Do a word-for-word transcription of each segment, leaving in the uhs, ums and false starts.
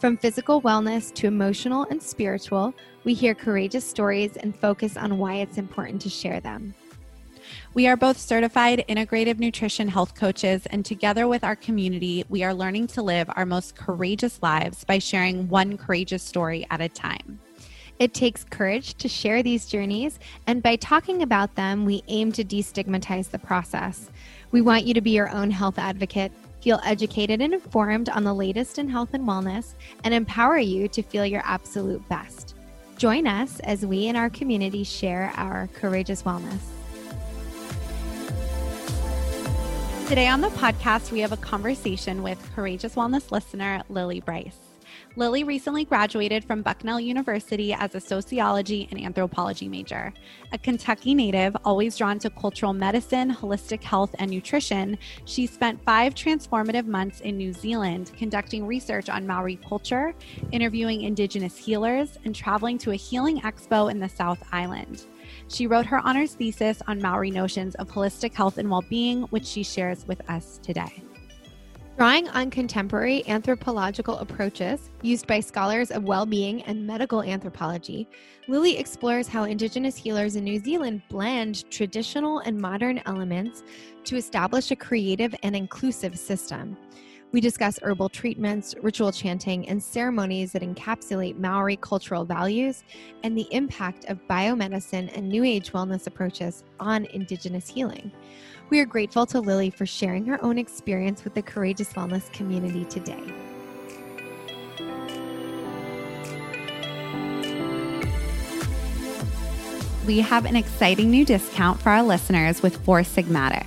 From physical wellness to emotional and spiritual, we hear courageous stories and focus on why it's important to share them. We are both certified integrative nutrition health coaches, and together with our community, we are learning to live our most courageous lives by sharing one courageous story at a time. It takes courage to share these journeys, and by talking about them, we aim to destigmatize the process. We want you to be your own health advocate, feel educated and informed on the latest in health and wellness, and empower you to feel your absolute best. Join us as we and our community share our courageous wellness. Today on the podcast, we have a conversation with Courageous Wellness listener Lily Bryce. Lily recently graduated from Bucknell University as a sociology and anthropology major. A Kentucky native, always drawn to cultural medicine, holistic health, and nutrition, she spent five transformative months in New Zealand conducting research on Maori culture, interviewing Indigenous healers, and traveling to a healing expo in the South Island. She wrote her honors thesis on Maori notions of holistic health and well-being, which she shares with us today. Drawing on contemporary anthropological approaches used by scholars of well-being and medical anthropology, Lily explores how Indigenous healers in New Zealand blend traditional and modern elements to establish a creative and inclusive system. We discuss herbal treatments, ritual chanting, and ceremonies that encapsulate Maori cultural values and the impact of biomedicine and New Age wellness approaches on Indigenous healing. We are grateful to Lily for sharing her own experience with the Courageous Wellness community today. We have an exciting new discount for our listeners with Four Sigmatic.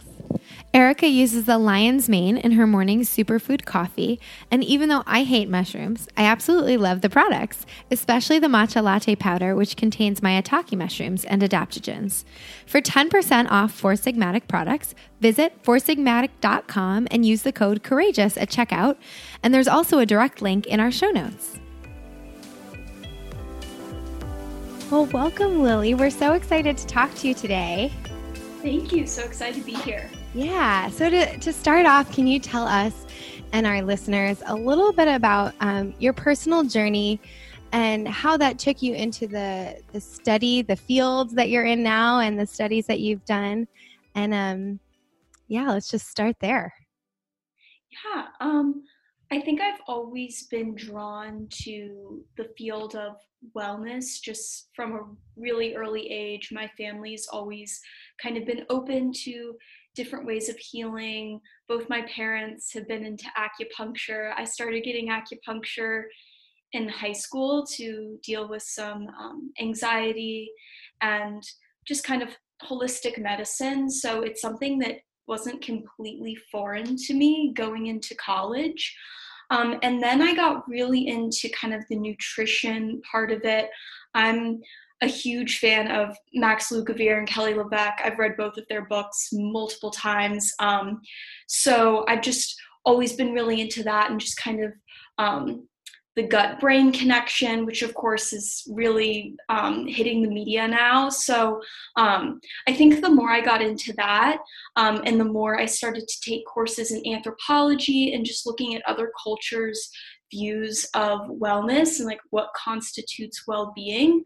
Erica uses the lion's mane in her morning superfood coffee, and even though I hate mushrooms, I absolutely love the products, especially the matcha latte powder, which contains maitake mushrooms and adaptogens. For ten percent off Four Sigmatic products, visit four sigmatic dot com and use the code COURAGEOUS at checkout, and there's also a direct link in our show notes. Well, welcome, Lily. We're so excited to talk to you today. Thank you. So excited to be here. Yeah. So to, to start off, can you tell us and our listeners a little bit about um, your personal journey and how that took you into the, the study, the fields that you're in now and the studies that you've done? And um, yeah, let's just start there. Yeah. Um, I think I've always been drawn to the field of wellness just from a really early age. My family's always kind of been open to different ways of healing. Both my parents have been into acupuncture. I started getting acupuncture in high school to deal with some um, anxiety and just kind of holistic medicine. So it's something that wasn't completely foreign to me going into college. Um, and then I got really into kind of the nutrition part of it. I'm a huge fan of Max Lugavere and Kelly Leveque. I've read both of their books multiple times. Um, so I've just always been really into that and just kind of um, the gut-brain connection, which of course is really um, hitting the media now. So um, I think the more I got into that um, and the more I started to take courses in anthropology and just looking at other cultures' views of wellness and like what constitutes well-being,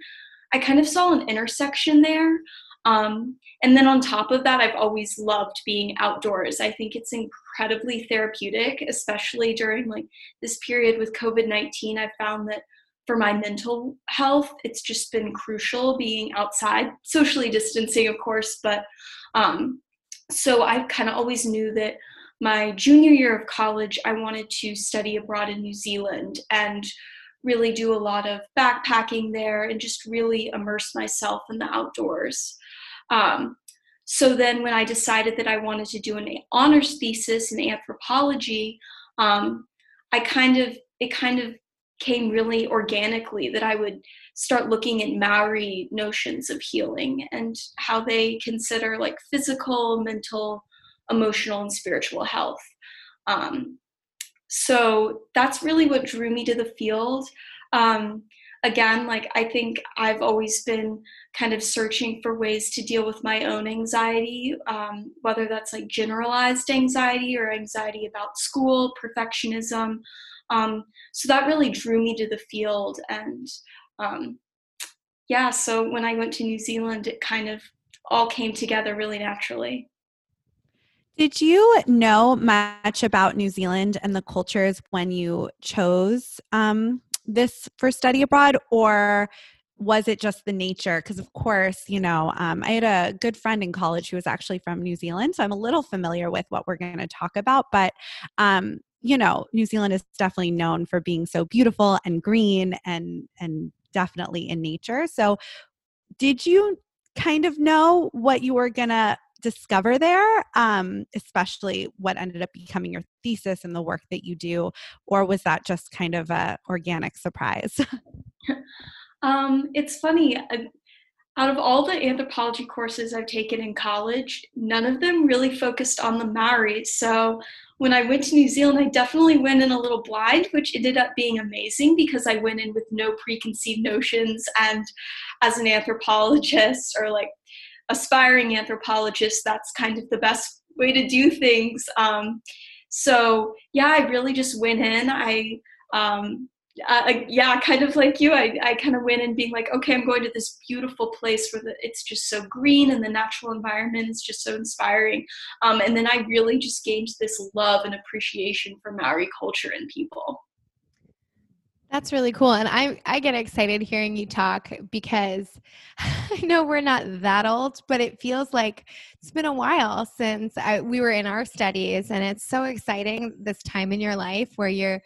I kind of saw an intersection there. Um, and then on top of that, I've always loved being outdoors. I think it's incredibly therapeutic, especially during like this period with covid nineteen. I've found that for my mental health, it's just been crucial being outside, socially distancing, of course, but um, so I kind of always knew that my junior year of college, I wanted to study abroad in New Zealand and really do a lot of backpacking there and just really immerse myself in the outdoors. Um, so then when I decided that I wanted to do an honors thesis in anthropology, um, I kind of, it kind of came really organically that I would start looking at Maori notions of healing and how they consider like physical, mental, emotional, and spiritual health. Um, so that's really what drew me to the field. Um, again, like I think I've always been kind of searching for ways to deal with my own anxiety, um, whether that's like generalized anxiety or anxiety about school, perfectionism. Um, so that really drew me to the field. And um, yeah, so when I went to New Zealand, it kind of all came together really naturally. Did you know much about New Zealand and the cultures when you chose um, this for study abroad, or was it just the nature? Because of course, you know, um, I had a good friend in college who was actually from New Zealand, so I'm a little familiar with what we're going to talk about, but um, you know, New Zealand is definitely known for being so beautiful and green and, and definitely in nature. So did you kind of know what you were going to discover there, um, especially what ended up becoming your thesis and the work that you do, or was that just kind of a organic surprise? um, it's funny. I, out of all the anthropology courses I've taken in college, none of them really focused on the Maori. So when I went to New Zealand, I definitely went in a little blind, which ended up being amazing because I went in with no preconceived notions. And as an anthropologist or like aspiring anthropologist, that's kind of the best way to do things. Um, so yeah, I really just went in. I, um, I yeah, kind of like you, I, I kind of went in being like, okay, I'm going to this beautiful place where the, it's just so green and the natural environment is just so inspiring. Um, and then I really just gained this love and appreciation for Maori culture and people. That's really cool. And I I get excited hearing you talk because I know we're not that old, but it feels like it's been a while since I, we were in our studies, and it's so exciting this time in your life where you're,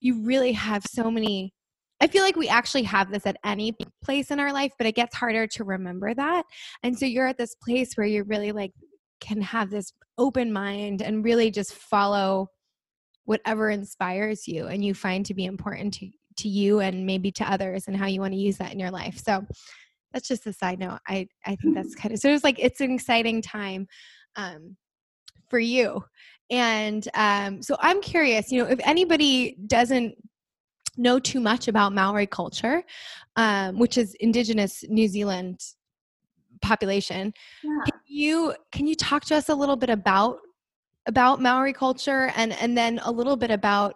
you really have so many, I feel like we actually have this at any place in our life, but it gets harder to remember that. And so you're at this place where you're really like, can have this open mind and really just follow whatever inspires you and you find to be important to to you and maybe to others and how you want to use that in your life. So that's just a side note. I, I think that's kind of, so it's like, it's an exciting time um, for you. And um, so I'm curious, you know, if anybody doesn't know too much about Maori culture, um, which is indigenous New Zealand population, yeah. can you, can you talk to us a little bit about, about Maori culture and, and then a little bit about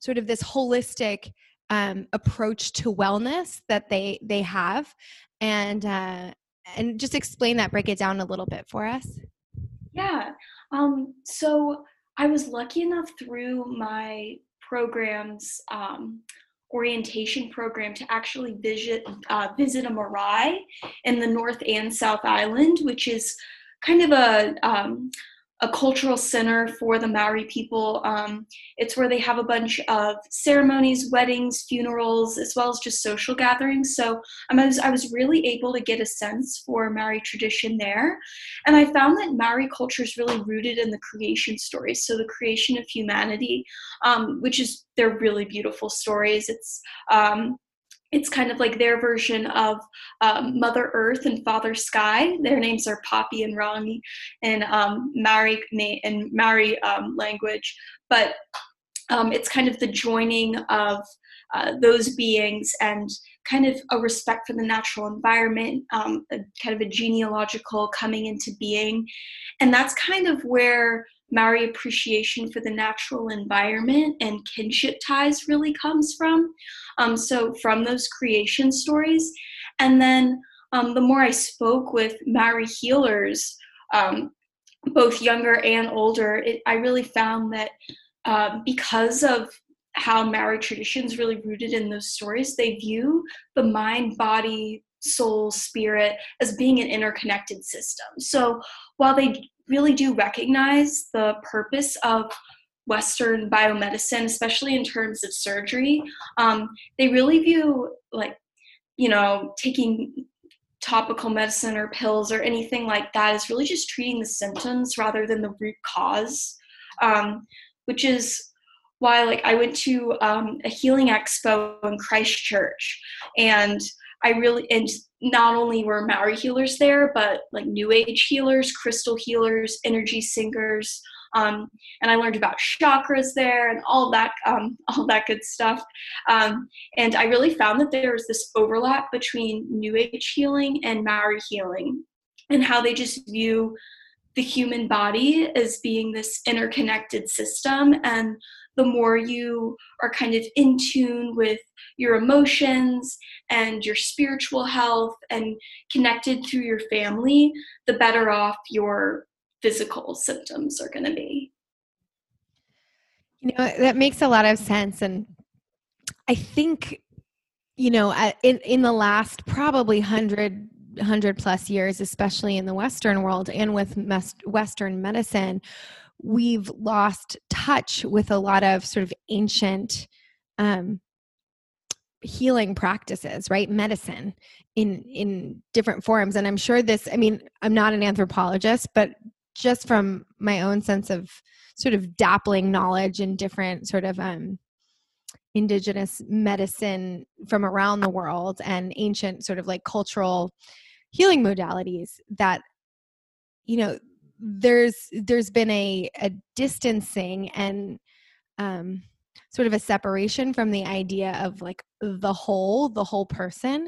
sort of this holistic Um, approach to wellness that they they have, and uh, and just explain that, break it down a little bit for us. Yeah. Um, so I was lucky enough through my program's um, orientation program to actually visit uh, visit a marae in the North and South Island, which is kind of a um, a cultural center for the Maori people. Um, it's where they have a bunch of ceremonies, weddings, funerals, as well as just social gatherings. So um, I, was, I was really able to get a sense for Maori tradition there. And I found that Maori culture is really rooted in the creation stories. So the creation of humanity, um, which is, they're really beautiful stories. It's, um, It's kind of like their version of um, Mother Earth and Father Sky. Their names are Papi and Rangi in um, Maori, in Maori um, language. But um, it's kind of the joining of uh, those beings and kind of a respect for the natural environment, um, a, kind of a genealogical coming into being. And that's kind of where Maori appreciation for the natural environment and kinship ties really comes from. Um, so from those creation stories. And then um, the more I spoke with Maori healers, um, both younger and older, it, I really found that uh, because of how Maori tradition is really rooted in those stories, they view the mind, body, soul, spirit as being an interconnected system. So while they really do recognize the purpose of Western biomedicine, especially in terms of surgery. Um, they really view, like, you know, taking topical medicine or pills or anything like that is really just treating the symptoms rather than the root cause, um, which is why, like, I went to um, a healing expo in Christchurch, and I really, and not only were Maori healers there, but like New Age healers, crystal healers, energy singers, um, and I learned about chakras there and all that, um, all that good stuff. Um, and I really found that there was this overlap between New Age healing and Maori healing, and how they just view the human body as being this interconnected system. And the more you are kind of in tune with your emotions and your spiritual health and connected through your family, the better off your physical symptoms are going to be. You know, that makes a lot of sense. And I think, you know, in, in the last probably hundred, hundred plus years, especially in the Western world and with Western medicine, we've lost touch with a lot of sort of ancient um, healing practices, right? Medicine in in different forms. And I'm sure this, I mean, I'm not an anthropologist, but just from my own sense of sort of dabbling knowledge in different sort of um, indigenous medicine from around the world and ancient sort of like cultural healing modalities, that, you know, there's there's been a, a distancing and um, sort of a separation from the idea of like the whole, the whole person,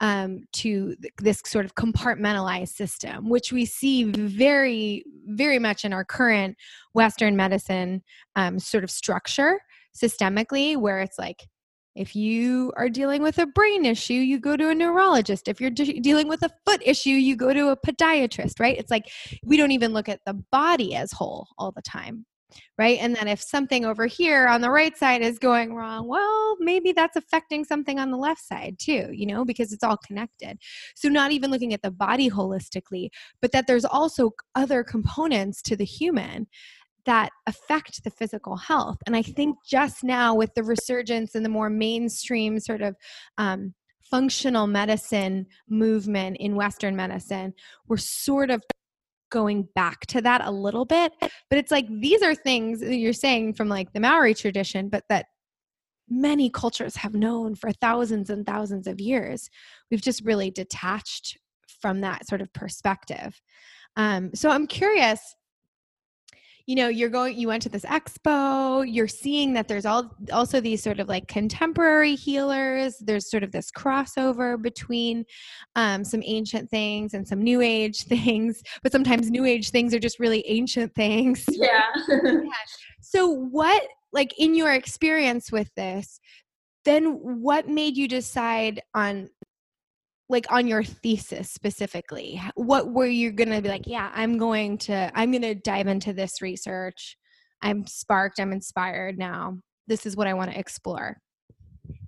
um, to th- this sort of compartmentalized system, which we see very, very much in our current Western medicine um, sort of structure systemically, where it's like, if you are dealing with a brain issue, you go to a neurologist. If you're de- dealing with a foot issue, you go to a podiatrist, right? It's like we don't even look at the body as whole all the time, right? And then if something over here on the right side is going wrong, well, maybe that's affecting something on the left side too, you know, because it's all connected. So not even looking at the body holistically, but that there's also other components to the human that affect the physical health. And I think just now with the resurgence and the more mainstream sort of um, functional medicine movement in Western medicine, we're sort of going back to that a little bit. But it's like, these are things that you're saying from like the Maori tradition, but that many cultures have known for thousands and thousands of years. We've just really detached from that sort of perspective. Um, so I'm curious, you know, you're going, you went to this expo, you're seeing that there's all also these sort of like contemporary healers. There's sort of this crossover between um, some ancient things and some new age things, but sometimes new age things are just really ancient things. Yeah. Yeah. So what, like in your experience with this, then what made you decide on, like on your thesis specifically, what were you going to be like, yeah, I'm going to, I'm going to dive into this research. I'm sparked. I'm inspired now. This is what I want to explore.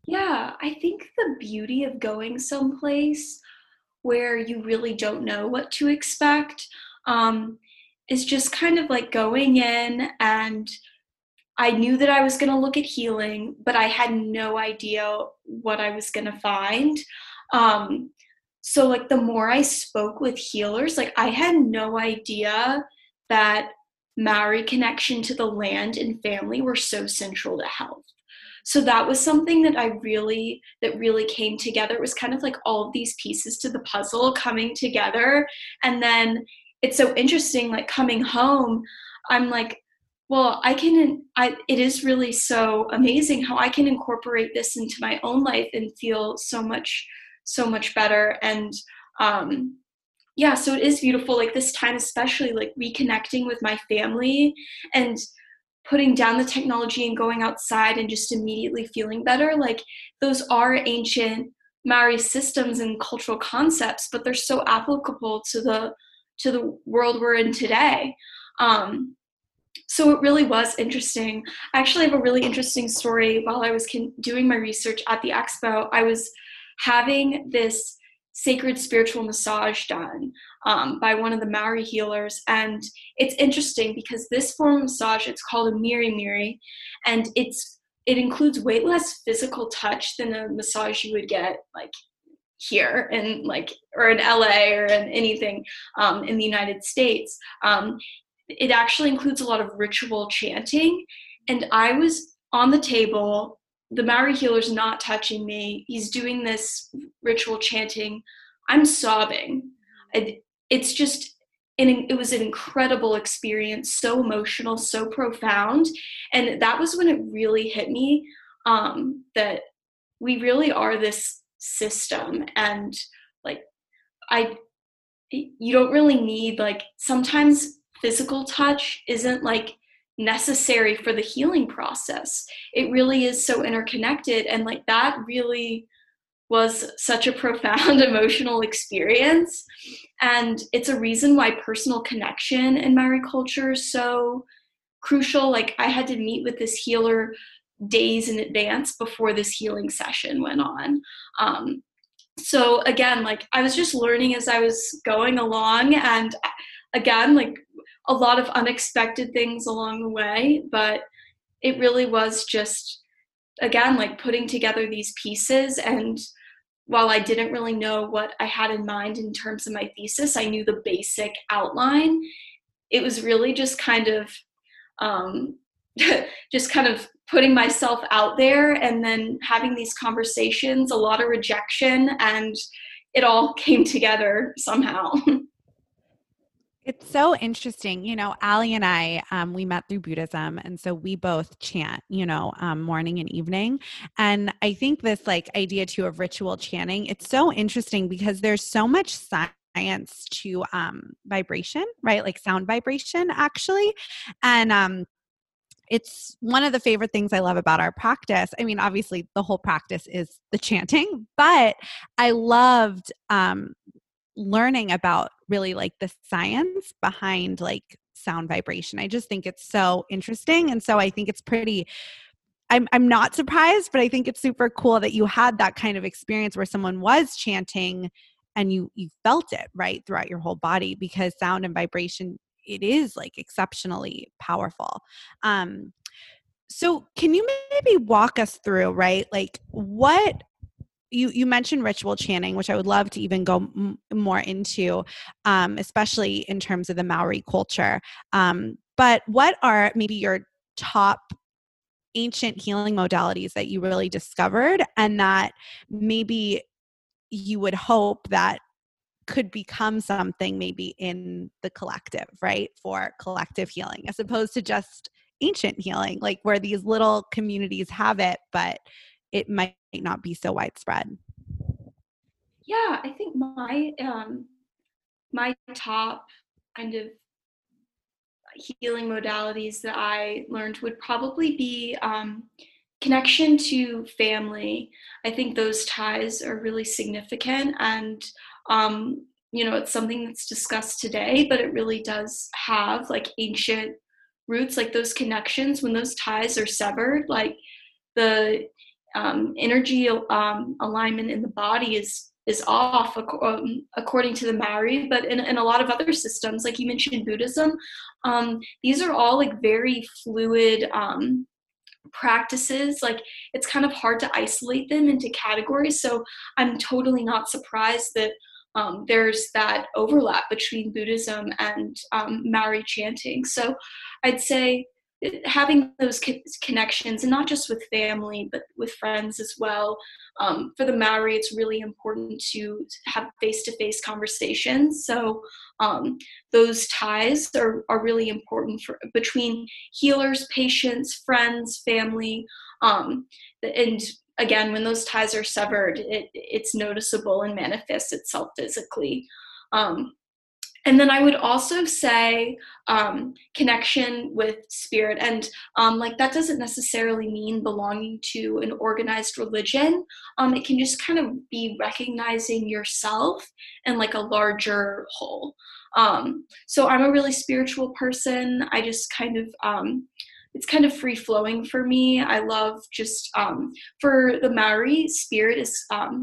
Yeah. I think the beauty of going someplace where you really don't know what to expect um, is just kind of like going in, and I knew that I was going to look at healing, but I had no idea what I was going to find. Um, so like the more I spoke with healers, like I had no idea that Maori connection to the land and family were so central to health. So that was something that I really, that really came together. It was kind of like all of these pieces to the puzzle coming together. And then it's so interesting, like coming home, I'm like, well, I can, I, it is really so amazing how I can incorporate this into my own life and feel so much so much better. And um, yeah, so it is beautiful, like this time, especially like reconnecting with my family and putting down the technology and going outside and just immediately feeling better. Like those are ancient Maori systems and cultural concepts, but they're so applicable to the, to the world we're in today. Um, so it really was interesting. I actually have a really interesting story. While I was con- doing my research at the expo, I was having this sacred spiritual massage done um, by one of the Maori healers. And it's interesting because this form of massage, it's called a miri miri, and it's it includes way less physical touch than a massage you would get like here in like or in L A or in anything um, in the United States. Um, it actually includes a lot of ritual chanting. And I was on the table. The Maori healer's not touching me. He's doing this ritual chanting. I'm sobbing. It's just, it was an incredible experience, so emotional, so profound. And that was when it really hit me um, that we really are this system. And like, I, you don't really need, like, sometimes physical touch isn't like necessary for the healing process. It really is so interconnected. And like that really was such a profound emotional experience. And it's a reason why personal connection in Maori culture is so crucial. Like I had to meet with this healer days in advance before this healing session went on. Um, so again, like I was just learning as I was going along, and again, like a lot of unexpected things along the way, but it really was just, again, like putting together these pieces. And while I didn't really know what I had in mind in terms of my thesis, I knew the basic outline. It was really just kind of, um, just kind of putting myself out there and then having these conversations, a lot of rejection, and it all came together somehow. It's so interesting. You know, Allie and I, um, we met through Buddhism. And so we both chant, you know, um, morning and evening. And I think this like idea too of ritual chanting, it's so interesting because there's so much science to um, vibration, right? Like sound vibration actually. And um, it's one of the favorite things I love about our practice. I mean, obviously the whole practice is the chanting, but I loved um, learning about really like the science behind like sound vibration. I just think it's so interesting. And so I think it's pretty, I'm I'm not surprised, but I think it's super cool that you had that kind of experience where someone was chanting and you you felt it right throughout your whole body, because sound and vibration, it is like exceptionally powerful. Um, so can you maybe walk us through, right? Like what You you mentioned ritual chanting, which I would love to even go m- more into, um, especially in terms of the Maori culture. Um, but what are maybe your top ancient healing modalities that you really discovered and that maybe you would hope that could become something maybe in the collective, right, for collective healing, as opposed to just ancient healing, like where these little communities have it, but it might not be so widespread? Yeah, I think my um, my top kind of healing modalities that I learned would probably be um, connection to family. I think those ties are really significant, and um, you know, it's something that's discussed today, but it really does have like ancient roots, like those connections. When those ties are severed, like the Um, energy um, alignment in the body is is off, um, according to the Maori, but in, in a lot of other systems, like you mentioned Buddhism, um, these are all like very fluid um, practices. Like it's kind of hard to isolate them into categories. So I'm totally not surprised that um, there's that overlap between Buddhism and um, Maori chanting. So I'd say having those connections, and not just with family, but with friends as well. Um, for the Maori, it's really important to have face-to-face conversations. So um, those ties are, are really important for between healers, patients, friends, family. Um, and again, when those ties are severed, it, it's noticeable and manifests itself physically. Um, And then I would also say um, connection with spirit. And um, like that doesn't necessarily mean belonging to an organized religion. Um, it can just kind of be recognizing yourself and like a larger whole. Um, so I'm a really spiritual person. I just kind of, um, it's kind of free flowing for me. I love just, um, for the Maori, spirit is um,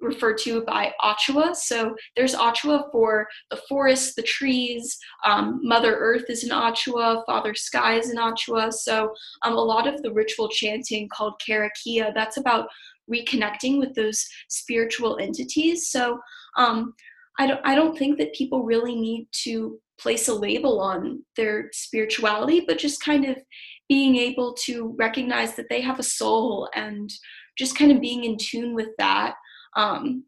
referred to by Achua. So there's Achua for the forest, the trees, um, Mother Earth is an Achua, Father Sky is an Achua. So um, a lot of the ritual chanting called Karakia, that's about reconnecting with those spiritual entities. So um, I don't, I don't think that people really need to place a label on their spirituality, but just kind of being able to recognize that they have a soul and just kind of being in tune with that. Um,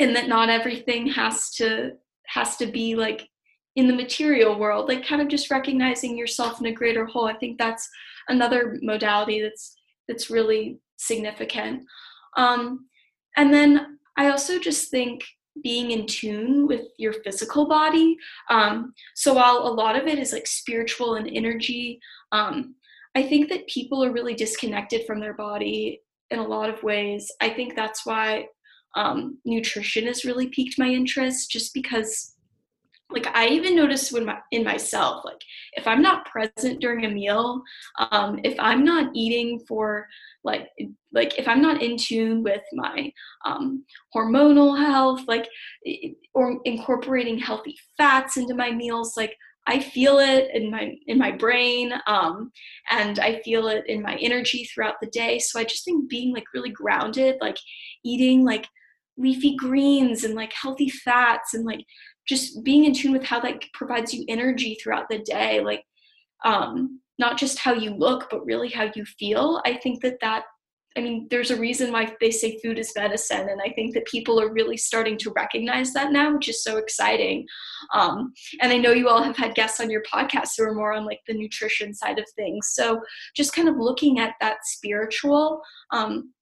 and that not everything has to, has to be like in the material world, like kind of just recognizing yourself in a greater whole. I think that's another modality that's, that's really significant. Um, and then I also just think being in tune with your physical body. Um, so while a lot of it is like spiritual and energy, um, I think that people are really disconnected from their body in a lot of ways. I think that's why um, nutrition has really piqued my interest, just because like I even noticed when my, in myself, like if I'm not present during a meal, um, if I'm not eating for like, like if I'm not in tune with my um, hormonal health, like or incorporating healthy fats into my meals, like I feel it in my, in my brain, um, and I feel it in my energy throughout the day. So I just think being like really grounded, like eating like leafy greens and like healthy fats and like just being in tune with how that provides you energy throughout the day. Like, um, not just how you look, but really how you feel. I think that that, I mean, there's a reason why they say food is medicine. And I think that people are really starting to recognize that now, which is so exciting. Um, and I know you all have had guests on your podcast who are more on like the nutrition side of things. So just kind of looking at that spiritual, um,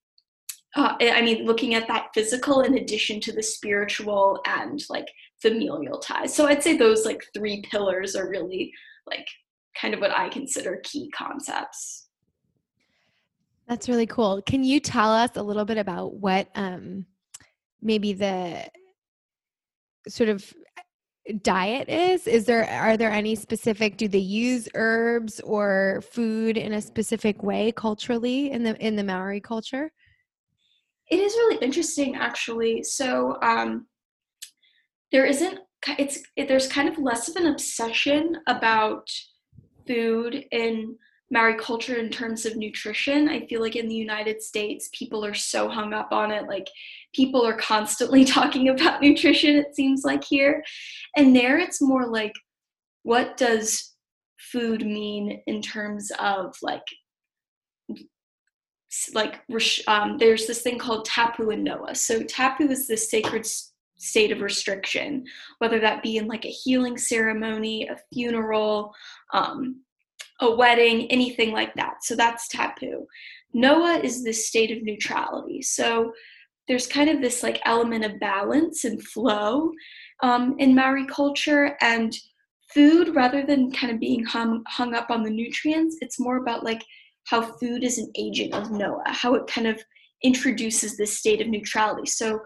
uh, I mean, looking at that physical in addition to the spiritual and like the familial ties. So I'd say those like three pillars are really like kind of what I consider key concepts. That's really cool. Can you tell us a little bit about what um, maybe the sort of diet is? Is there, are there any specific, do they use herbs or food in a specific way culturally in the, in the Maori culture? It is really interesting actually. So um, there isn't, it's, it, there's kind of less of an obsession about food in Maori culture in terms of nutrition. I feel like in the United States, people are so hung up on it. Like people are constantly talking about nutrition, it seems like here. And there it's more like, what does food mean in terms of like, like um, there's this thing called tapu and noa. So tapu is this sacred state of restriction, whether that be in like a healing ceremony, a funeral, um, a wedding, anything like that. So that's tapu. Noa is this state of neutrality. So there's kind of this like element of balance and flow um, in Maori culture, and food, rather than kind of being hung, hung up on the nutrients, it's more about like how food is an agent of Noa, how it kind of introduces this state of neutrality. So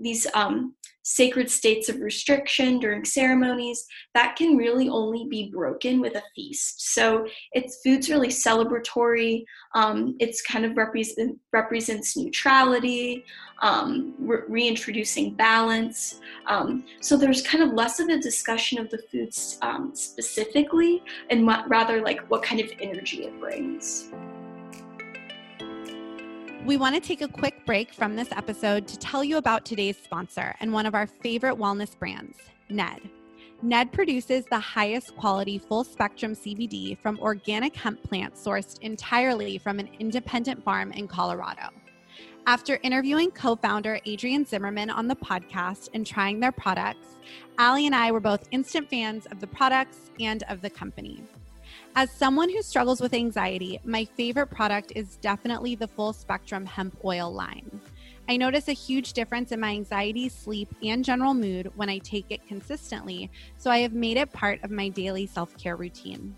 these um, sacred states of restriction during ceremonies, that can really only be broken with a feast. So it's, food's really celebratory. Um, it's kind of represent, represents neutrality, um, re- reintroducing balance. Um, so there's kind of less of a discussion of the foods um, specifically, and what, rather like what kind of energy it brings. We want to take a quick break from this episode to tell you about today's sponsor and one of our favorite wellness brands, Ned. Ned produces the highest quality full-spectrum C B D from organic hemp plants sourced entirely from an independent farm in Colorado. After interviewing co-founder Adrian Zimmerman on the podcast and trying their products, Allie and I were both instant fans of the products and of the company. As someone who struggles with anxiety, my favorite product is definitely the full spectrum hemp oil line. I notice a huge difference in my anxiety, sleep, and general mood when I take it consistently, so I have made it part of my daily self-care routine.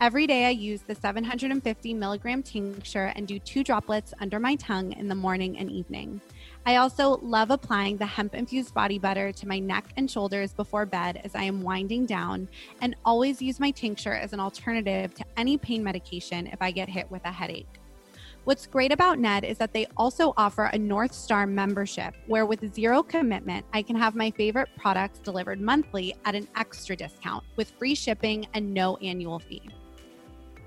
Every day I use the seven hundred fifty milligram tincture and do two droplets under my tongue in the morning and evening. I also love applying the hemp-infused body butter to my neck and shoulders before bed as I am winding down, and always use my tincture as an alternative to any pain medication if I get hit with a headache. What's great about Ned is that they also offer a North Star membership where with zero commitment, I can have my favorite products delivered monthly at an extra discount with free shipping and no annual fee.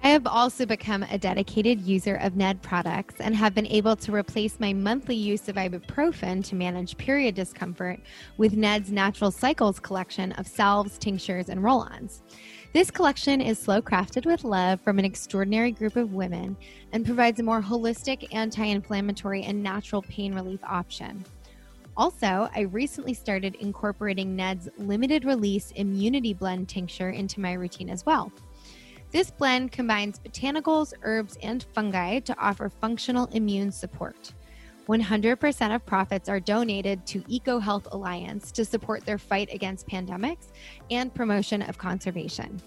I have also become a dedicated user of Ned products and have been able to replace my monthly use of ibuprofen to manage period discomfort with Ned's Natural Cycles collection of salves, tinctures, and roll-ons. This collection is slow crafted with love from an extraordinary group of women and provides a more holistic, anti-inflammatory, and natural pain relief option. Also, I recently started incorporating Ned's limited release immunity blend tincture into my routine as well. This blend combines botanicals, herbs, and fungi to offer functional immune support. one hundred percent of profits are donated to EcoHealth Alliance to support their fight against pandemics and promotion of conservation.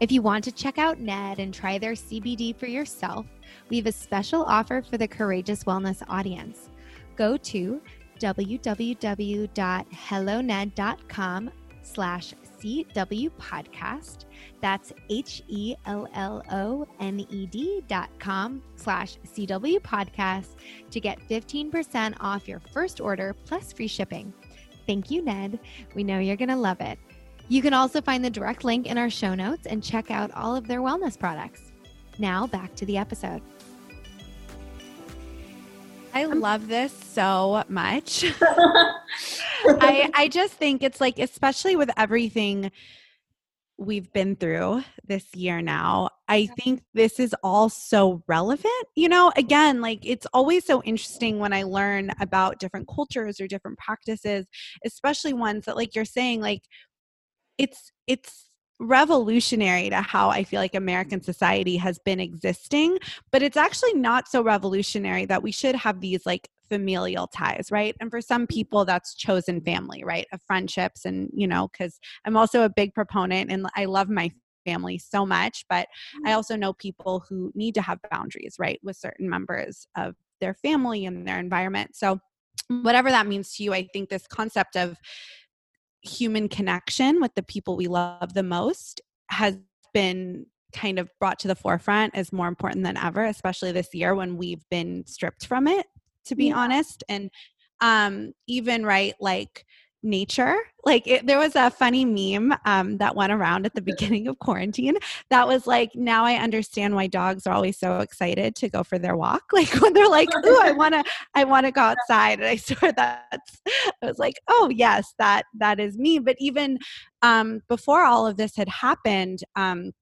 If you want to check out Ned and try their C B D for yourself, we have a special offer for the Courageous Wellness audience. Go to www.helloned.com slash C W podcast. That's H-E-L-L-O-N-E-D dot com slash C W podcast to get fifteen percent off your first order plus free shipping. Thank you, Ned. We know you're going to love it. You can also find the direct link in our show notes and check out all of their wellness products. Now back to the episode. I love this so much. I, I just think it's like, especially with everything we've been through this year now, I think this is all so relevant. You know, again, like it's always so interesting when I learn about different cultures or different practices, especially ones that like you're saying, like it's, it's, revolutionary to how I feel like American society has been existing, but it's actually not so revolutionary that we should have these like familial ties, right? And for some people that's chosen family, right? Of friendships and, you know, because I'm also a big proponent and I love my family so much, but I also know people who need to have boundaries, right? With certain members of their family and their environment. So whatever that means to you, I think this concept of human connection with the people we love the most has been kind of brought to the forefront as more important than ever, especially this year when we've been stripped from it, to be yeah. honest. And um, even right, like nature, like it, there was a funny meme um, that went around at the beginning of quarantine that was like, now I understand why dogs are always so excited to go for their walk. Like when they're like, ooh, I want to, I want to go outside. And I saw that. I was like, oh yes, that, that is me. But even um, before all of this had happened, um,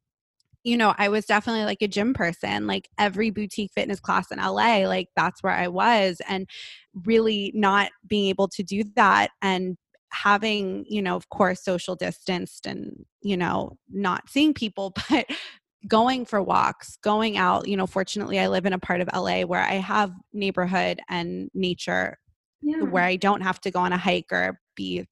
you know, I was definitely like a gym person, like every boutique fitness class in L A, like that's where I was. And really not being able to do that and having, you know, of course, social distanced and, you know, not seeing people, but going for walks, going out, you know, fortunately, I live in a part of L A where I have neighborhood and nature yeah. where I don't have to go on a hike or be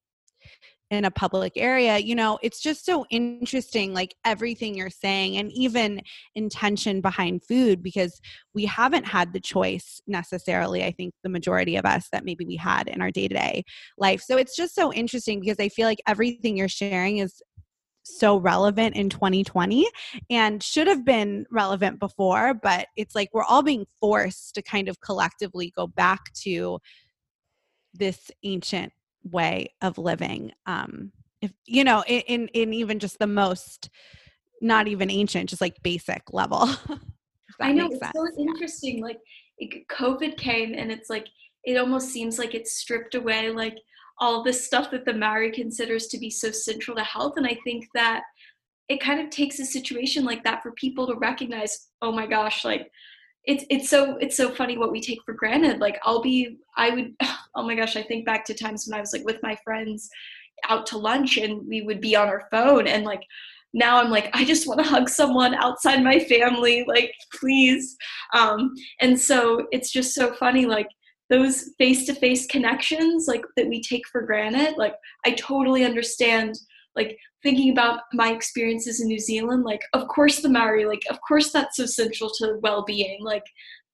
in a public area. You know, it's just so interesting, like everything you're saying and even intention behind food, because we haven't had the choice necessarily, I think the majority of us that maybe we had in our day-to-day life. So it's just so interesting because I feel like everything you're sharing is so relevant in twenty twenty and should have been relevant before, but it's like we're all being forced to kind of collectively go back to this ancient way of living. Um, if you know, in, in even just the most, not even ancient, just like basic level. I know. It's so interesting. Like it, COVID came and it's like, it almost seems like it's stripped away, like all this stuff that the Maori considers to be so central to health. And I think that it kind of takes a situation like that for people to recognize, oh my gosh, like It's it's so it's so funny what we take for granted. Like I'll be I would oh my gosh I think back to times when I was like with my friends out to lunch and we would be on our phone, and like now I'm like I just want to hug someone outside my family, like please. Um, and so it's just so funny, like those face-to-face connections like that we take for granted. Like I totally understand. Like thinking about my experiences in New Zealand, like of course the Maori, like of course that's so central to well-being. Like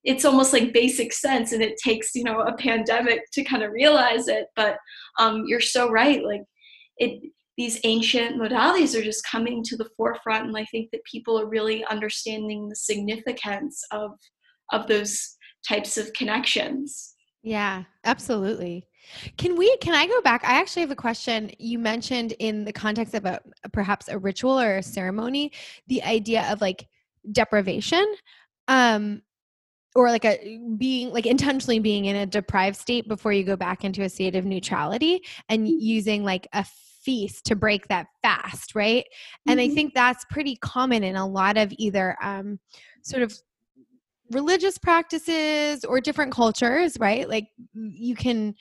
it's almost like basic sense, and it takes, you know, a pandemic to kind of realize it. But um, you're so right. Like it, these ancient modalities are just coming to the forefront, and I think that people are really understanding the significance of of those types of connections. Yeah, absolutely. Can we, can I go back? I actually have a question. You mentioned in the context of a, perhaps a ritual or a ceremony, the idea of like deprivation, um, or like a being like intentionally being in a deprived state before you go back into a state of neutrality, and using like a feast to break that fast. Right. Mm-hmm. And I think that's pretty common in a lot of either, um, sort of religious practices or different cultures, right? Like you can,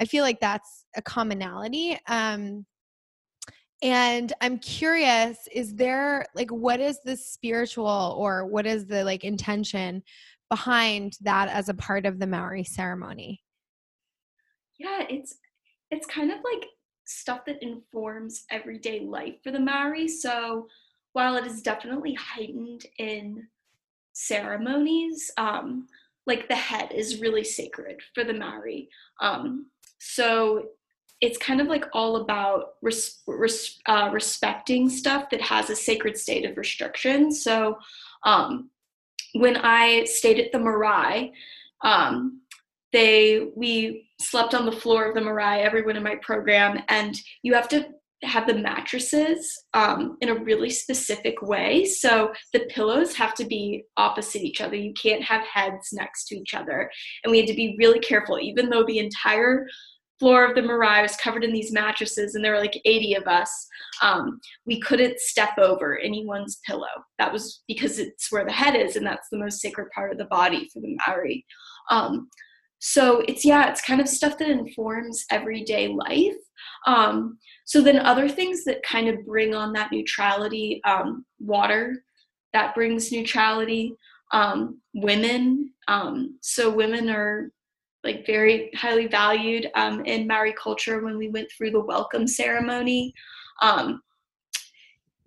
I feel like that's a commonality. Um, and I'm curious, is there like, what is the spiritual or what is the like intention behind that as a part of the Maori ceremony? Yeah, it's, it's kind of like stuff that informs everyday life for the Maori. So while it is definitely heightened in ceremonies, um, like the head is really sacred for the Maori. Um, so it's kind of like all about res- res- uh, respecting stuff that has a sacred state of restriction. So um, when I stayed at the marae, um, they we slept on the floor of the marae, everyone in my program, and you have to have the mattresses um, in a really specific way. So the pillows have to be opposite each other. You can't have heads next to each other. And we had to be really careful, even though the entire floor of the marae was covered in these mattresses, and there were like eighty of us, um, we couldn't step over anyone's pillow. That was because it's where the head is, and that's the most sacred part of the body for the Maori. Um, so it's, yeah, it's kind of stuff that informs everyday life. Um, so then other things that kind of bring on that neutrality, um, water, that brings neutrality, um, women. Um, so women are like very highly valued, um, in Maori culture. When we went through the welcome ceremony, um,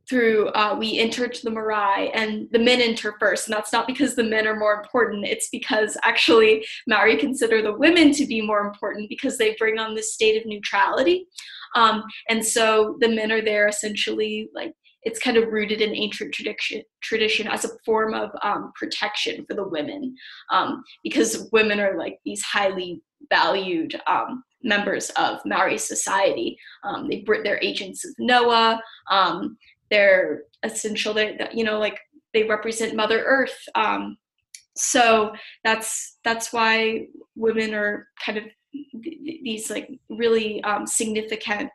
through, uh, we entered the marae and the men enter first. And that's not because the men are more important. It's because actually Maori consider the women to be more important because they bring on this state of neutrality. Um, and so the men are there essentially, like it's kind of rooted in ancient tradition, tradition as a form of um, protection for the women, um, because women are like these highly valued um, members of Maori society. Um, they, they're agents of Noah. Um, They're essential, they're, you know, like they represent Mother Earth. Um, so that's that's why women are kind of th- these like really um, significant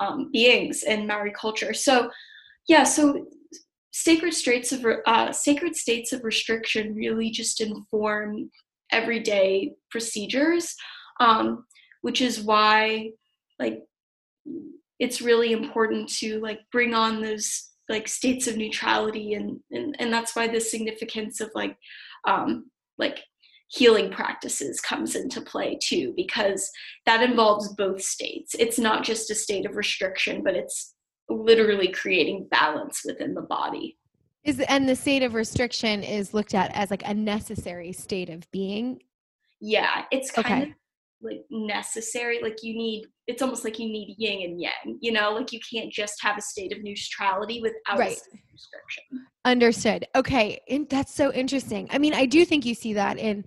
um, beings in Maori culture. So yeah, so sacred states of uh, sacred states of restriction really just inform everyday procedures, um, which is why like, it's really important to like bring on those like states of neutrality. And, and, and that's why the significance of like, um, like healing practices comes into play too, because that involves both states. It's not just a state of restriction, but it's literally creating balance within the body. Is, and the state of restriction is looked at as like a necessary state of being. Yeah. It's kind okay. of like necessary, like you need, it's almost like you need yin and yang, you know, like you can't just have a state of neutrality without right. a state of restriction. Understood. Okay. And that's so interesting. I mean, I do think you see that in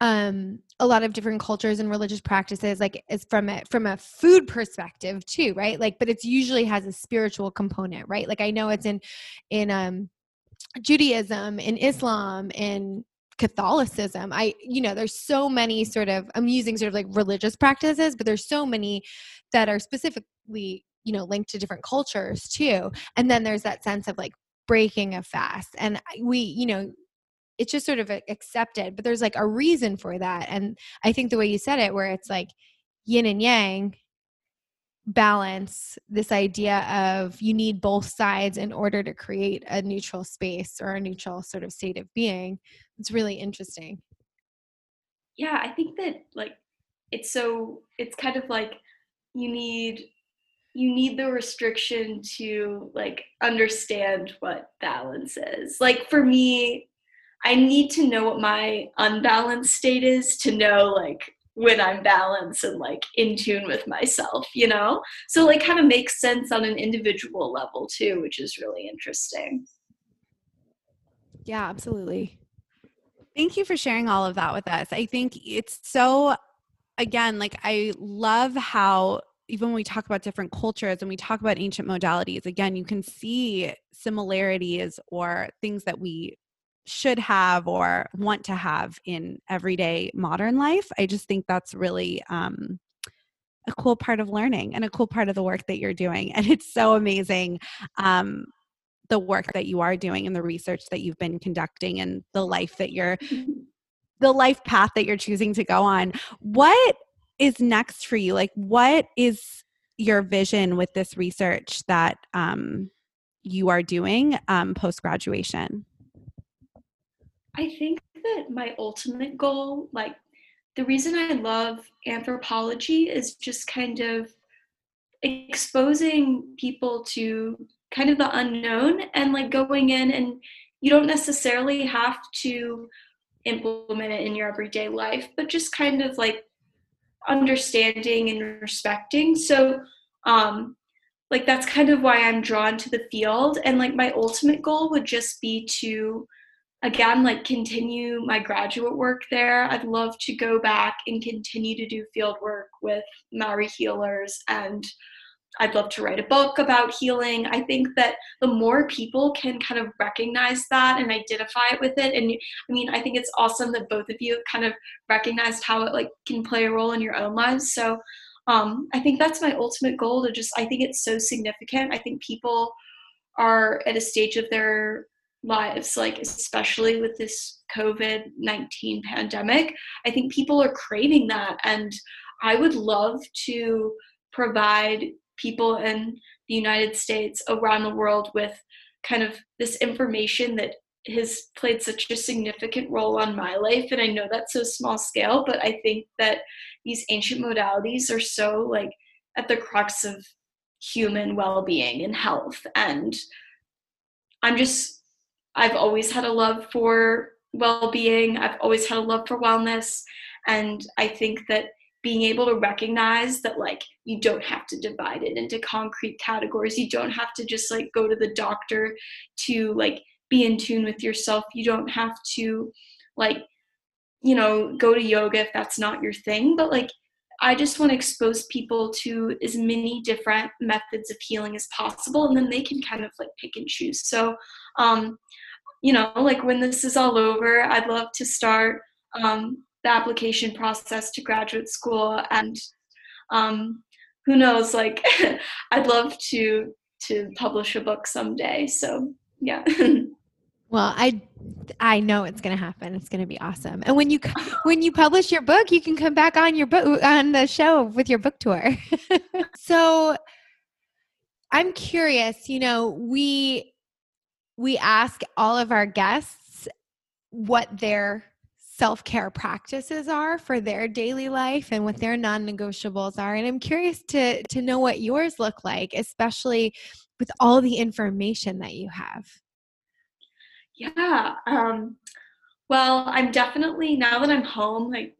um, a lot of different cultures and religious practices, like it's from a, from a food perspective too, right? Like, but it's usually has a spiritual component, right? Like I know it's in, in um, Judaism, in Islam, in Catholicism. I, you know, there's so many sort of, I'm using sort of like religious practices, but there's so many that are specifically, you know, linked to different cultures too. And then there's that sense of like breaking a fast. And we, you know, it's just sort of accepted, but there's like a reason for that. And I think the way you said it, where it's like yin and yang, balance, this idea of you need both sides in order to create a neutral space or a neutral sort of state of being. It's really interesting. Yeah, I think that like it's so it's kind of like you need you need the restriction to like understand what balance is. Like for me, I need to know what my unbalanced state is to know like when I'm balanced and like in tune with myself, you know? So like kind of makes sense on an individual level too, which is really interesting. Yeah, absolutely. Thank you for sharing all of that with us. I think it's so, again, like I love how even when we talk about different cultures and we talk about ancient modalities, again, you can see similarities or things that we should have or want to have in everyday modern life. I just think that's really um, a cool part of learning and a cool part of the work that you're doing. And it's so amazing, um, the work that you are doing and the research that you've been conducting and the life that you're, the life path that you're choosing to go on. What is next for you? Like, what is your vision with this research that um, you are doing um, post-graduation? I think that my ultimate goal, like the reason I love anthropology is just kind of exposing people to kind of the unknown and like going in, and you don't necessarily have to implement it in your everyday life, but just kind of like understanding and respecting. So um, like that's kind of why I'm drawn to the field. And like my ultimate goal would just be to, again, like continue my graduate work there. I'd love to go back and continue to do field work with Maori healers, and I'd love to write a book about healing. I think that the more people can kind of recognize that and identify with it. And I mean, I think it's awesome that both of you kind of recognized how it like can play a role in your own lives. So um, I think that's my ultimate goal, to just, I think it's so significant. I think people are at a stage of their lives, like especially with this COVID nineteen pandemic, I think people are craving that. And I would love to provide people in the United States, around the world, with kind of this information that has played such a significant role on my life. And I know that's so small scale, but I think that these ancient modalities are so like at the crux of human well-being and health. And I'm just, I've always had a love for well-being. I've always had a love for wellness. And I think that being able to recognize that, like, you don't have to divide it into concrete categories. You don't have to just, like, go to the doctor to, like, be in tune with yourself. You don't have to, like, you know, go to yoga if that's not your thing. But, like, I just want to expose people to as many different methods of healing as possible, and then they can kind of, like, pick and choose. So, um, you know, like, when this is all over, I'd love to start um, – the application process to graduate school, and um, who knows, like I'd love to to publish a book someday. So yeah. Well, I I know it's going to happen. It's going to be awesome. And when you when you publish your book, you can come back on your book on the show with your book tour. So I'm curious. You know, we we ask all of our guests what their self-care practices are for their daily life and what their non-negotiables are. And I'm curious to to know what yours look like, especially with all the information that you have. Yeah. Um, well, I'm definitely, now that I'm home, like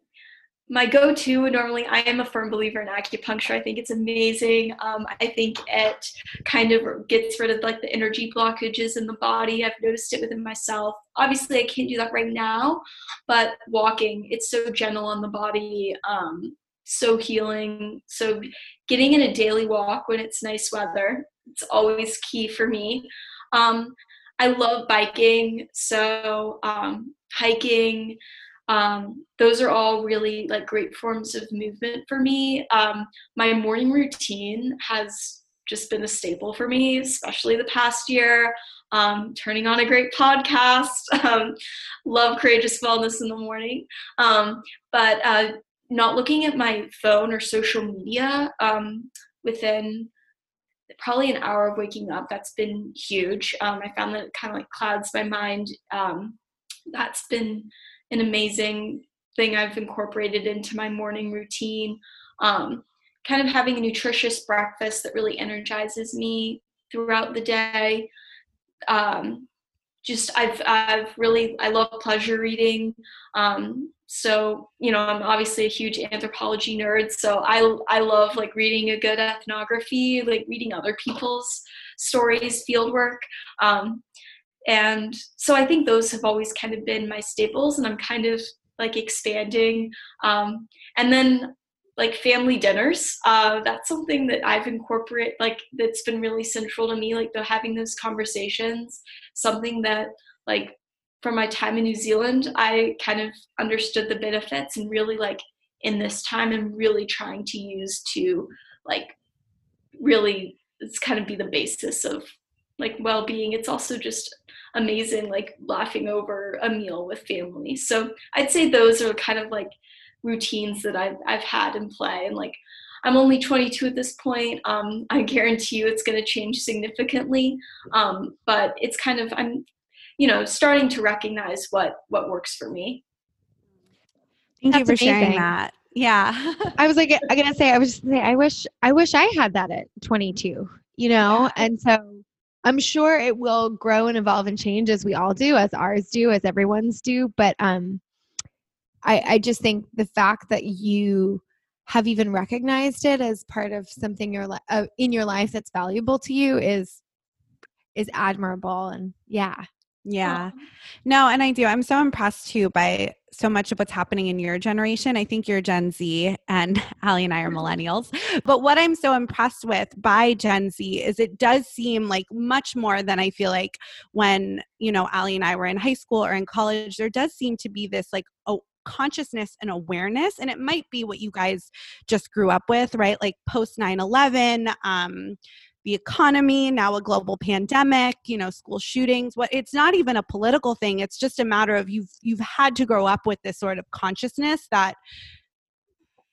my go-to would normally, I am a firm believer in acupuncture. I think it's amazing. Um, I think it kind of gets rid of like the energy blockages in the body. I've noticed it within myself. Obviously I can't do that right now, but walking, it's so gentle on the body, um, so healing. So getting in a daily walk when it's nice weather, it's always key for me. Um, I love biking. So um, hiking, Um, those are all really like great forms of movement for me. Um, my morning routine has just been a staple for me, especially the past year. Um, turning on a great podcast, um, love Courageous Wellness in the morning. Um, but uh, not looking at my phone or social media um, within probably an hour of waking up, that's been huge. Um, I found that it kind of like clouds my mind. Um, that's been an amazing thing I've incorporated into my morning routine. Um, kind of having a nutritious breakfast that really energizes me throughout the day. Um, just, I've, I've really, I love pleasure reading. Um, so, you know, I'm obviously a huge anthropology nerd. So I, I love like reading a good ethnography, like reading other people's stories, field work. Um, And so I think those have always kind of been my staples, and I'm kind of like expanding. Um, and then like family dinners, uh, that's something that I've incorporated, like that's been really central to me, like the, having those conversations, something that like from my time in New Zealand, I kind of understood the benefits, and really like in this time I'm really trying to use to like really, it's kind of be the basis of like well-being. It's also just amazing, like laughing over a meal with family. So I'd say those are kind of like routines that I've, I've had in play. And like, I'm only twenty-two at this point. Um, I guarantee you it's going to change significantly. Um, but it's kind of, I'm, you know, starting to recognize what, what works for me. Thank That's you for amazing. Sharing that. Yeah. I was like, I'm going to say, I was just gonna say, I wish, I wish I had that at twenty-two, you know? Yeah. And so I'm sure it will grow and evolve and change as we all do, as ours do, as everyone's do. But um, I, I just think the fact that you have even recognized it as part of something you're li- uh, in your life that's valuable to you is is admirable. And yeah. Yeah. No, and I do. I'm so impressed too by so much of what's happening in your generation. I think you're Gen Z, and Allie and I are millennials. But what I'm so impressed with by Gen Z is it does seem like much more than I feel like when, you know, Allie and I were in high school or in college. There does seem to be this like a consciousness and awareness, and it might be what you guys just grew up with, right? Like post nine eleven, um, the economy, now a global pandemic, you know, school shootings. What it's not even a political thing. It's just a matter of you've you've had to grow up with this sort of consciousness that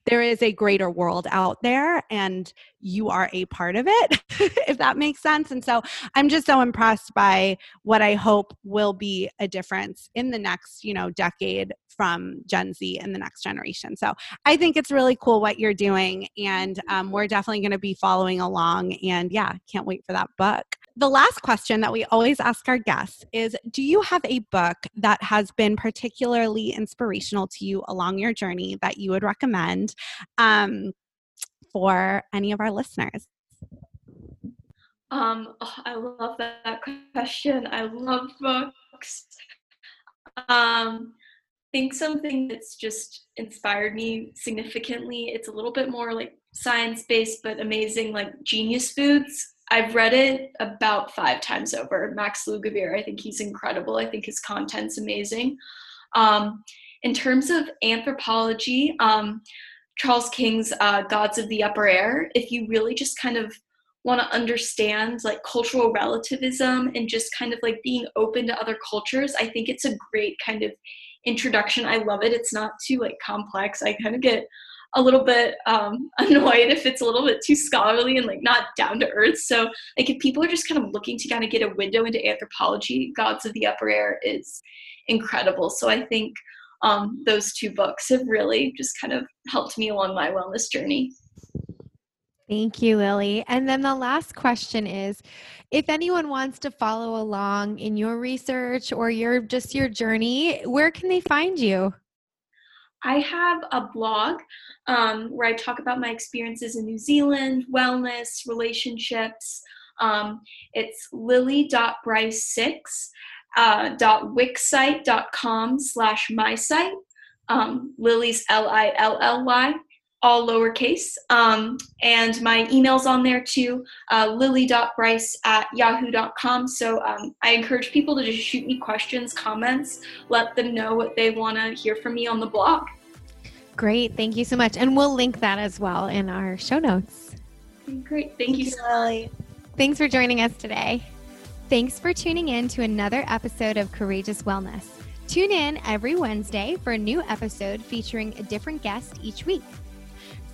there is a greater world out there and you are a part of it, if that makes sense. And so I'm just so impressed by what I hope will be a difference in the next, you know, decade from Gen Z and the next generation. So I think it's really cool what you're doing, and um, we're definitely going to be following along, and yeah, can't wait for that book. The last question that we always ask our guests is, do you have a book that has been particularly inspirational to you along your journey that you would recommend um, for any of our listeners? Um, oh, I love that question. I love books. Um, I think something that's just inspired me significantly, it's a little bit more like science-based, but amazing, like Genius Foods. I've read it about five times over. Max Lugavere, I think he's incredible. I think his content's amazing. Um, in terms of anthropology, um, Charles King's uh, Gods of the Upper Air, if you really just kind of want to understand like cultural relativism and just kind of like being open to other cultures, I think it's a great kind of introduction. I love it. It's not too like complex. I kind of get a little bit um, annoyed if it's a little bit too scholarly and like not down to earth. So like if people are just kind of looking to kind of get a window into anthropology, Gods of the Upper Air is incredible. So I think um, those two books have really just kind of helped me along my wellness journey. Thank you, Lily. And then the last question is, if anyone wants to follow along in your research or your just your journey, where can they find you? I have a blog um, where I talk about my experiences in New Zealand, wellness, relationships. Um, it's lily dot bryce six dot wixsite dot com slash my site. Um, Lily's L I L L Y, all lowercase. Um, and my email's on there too, uh, lily dot bryce at yahoo dot com. So um, I encourage people to just shoot me questions, comments, let them know what they want to hear from me on the blog. Great. Thank you so much. And we'll link that as well in our show notes. Great. Thank, Thank you, Sally. Thanks for joining us today. Thanks for tuning in to another episode of Courageous Wellness. Tune in every Wednesday for a new episode featuring a different guest each week.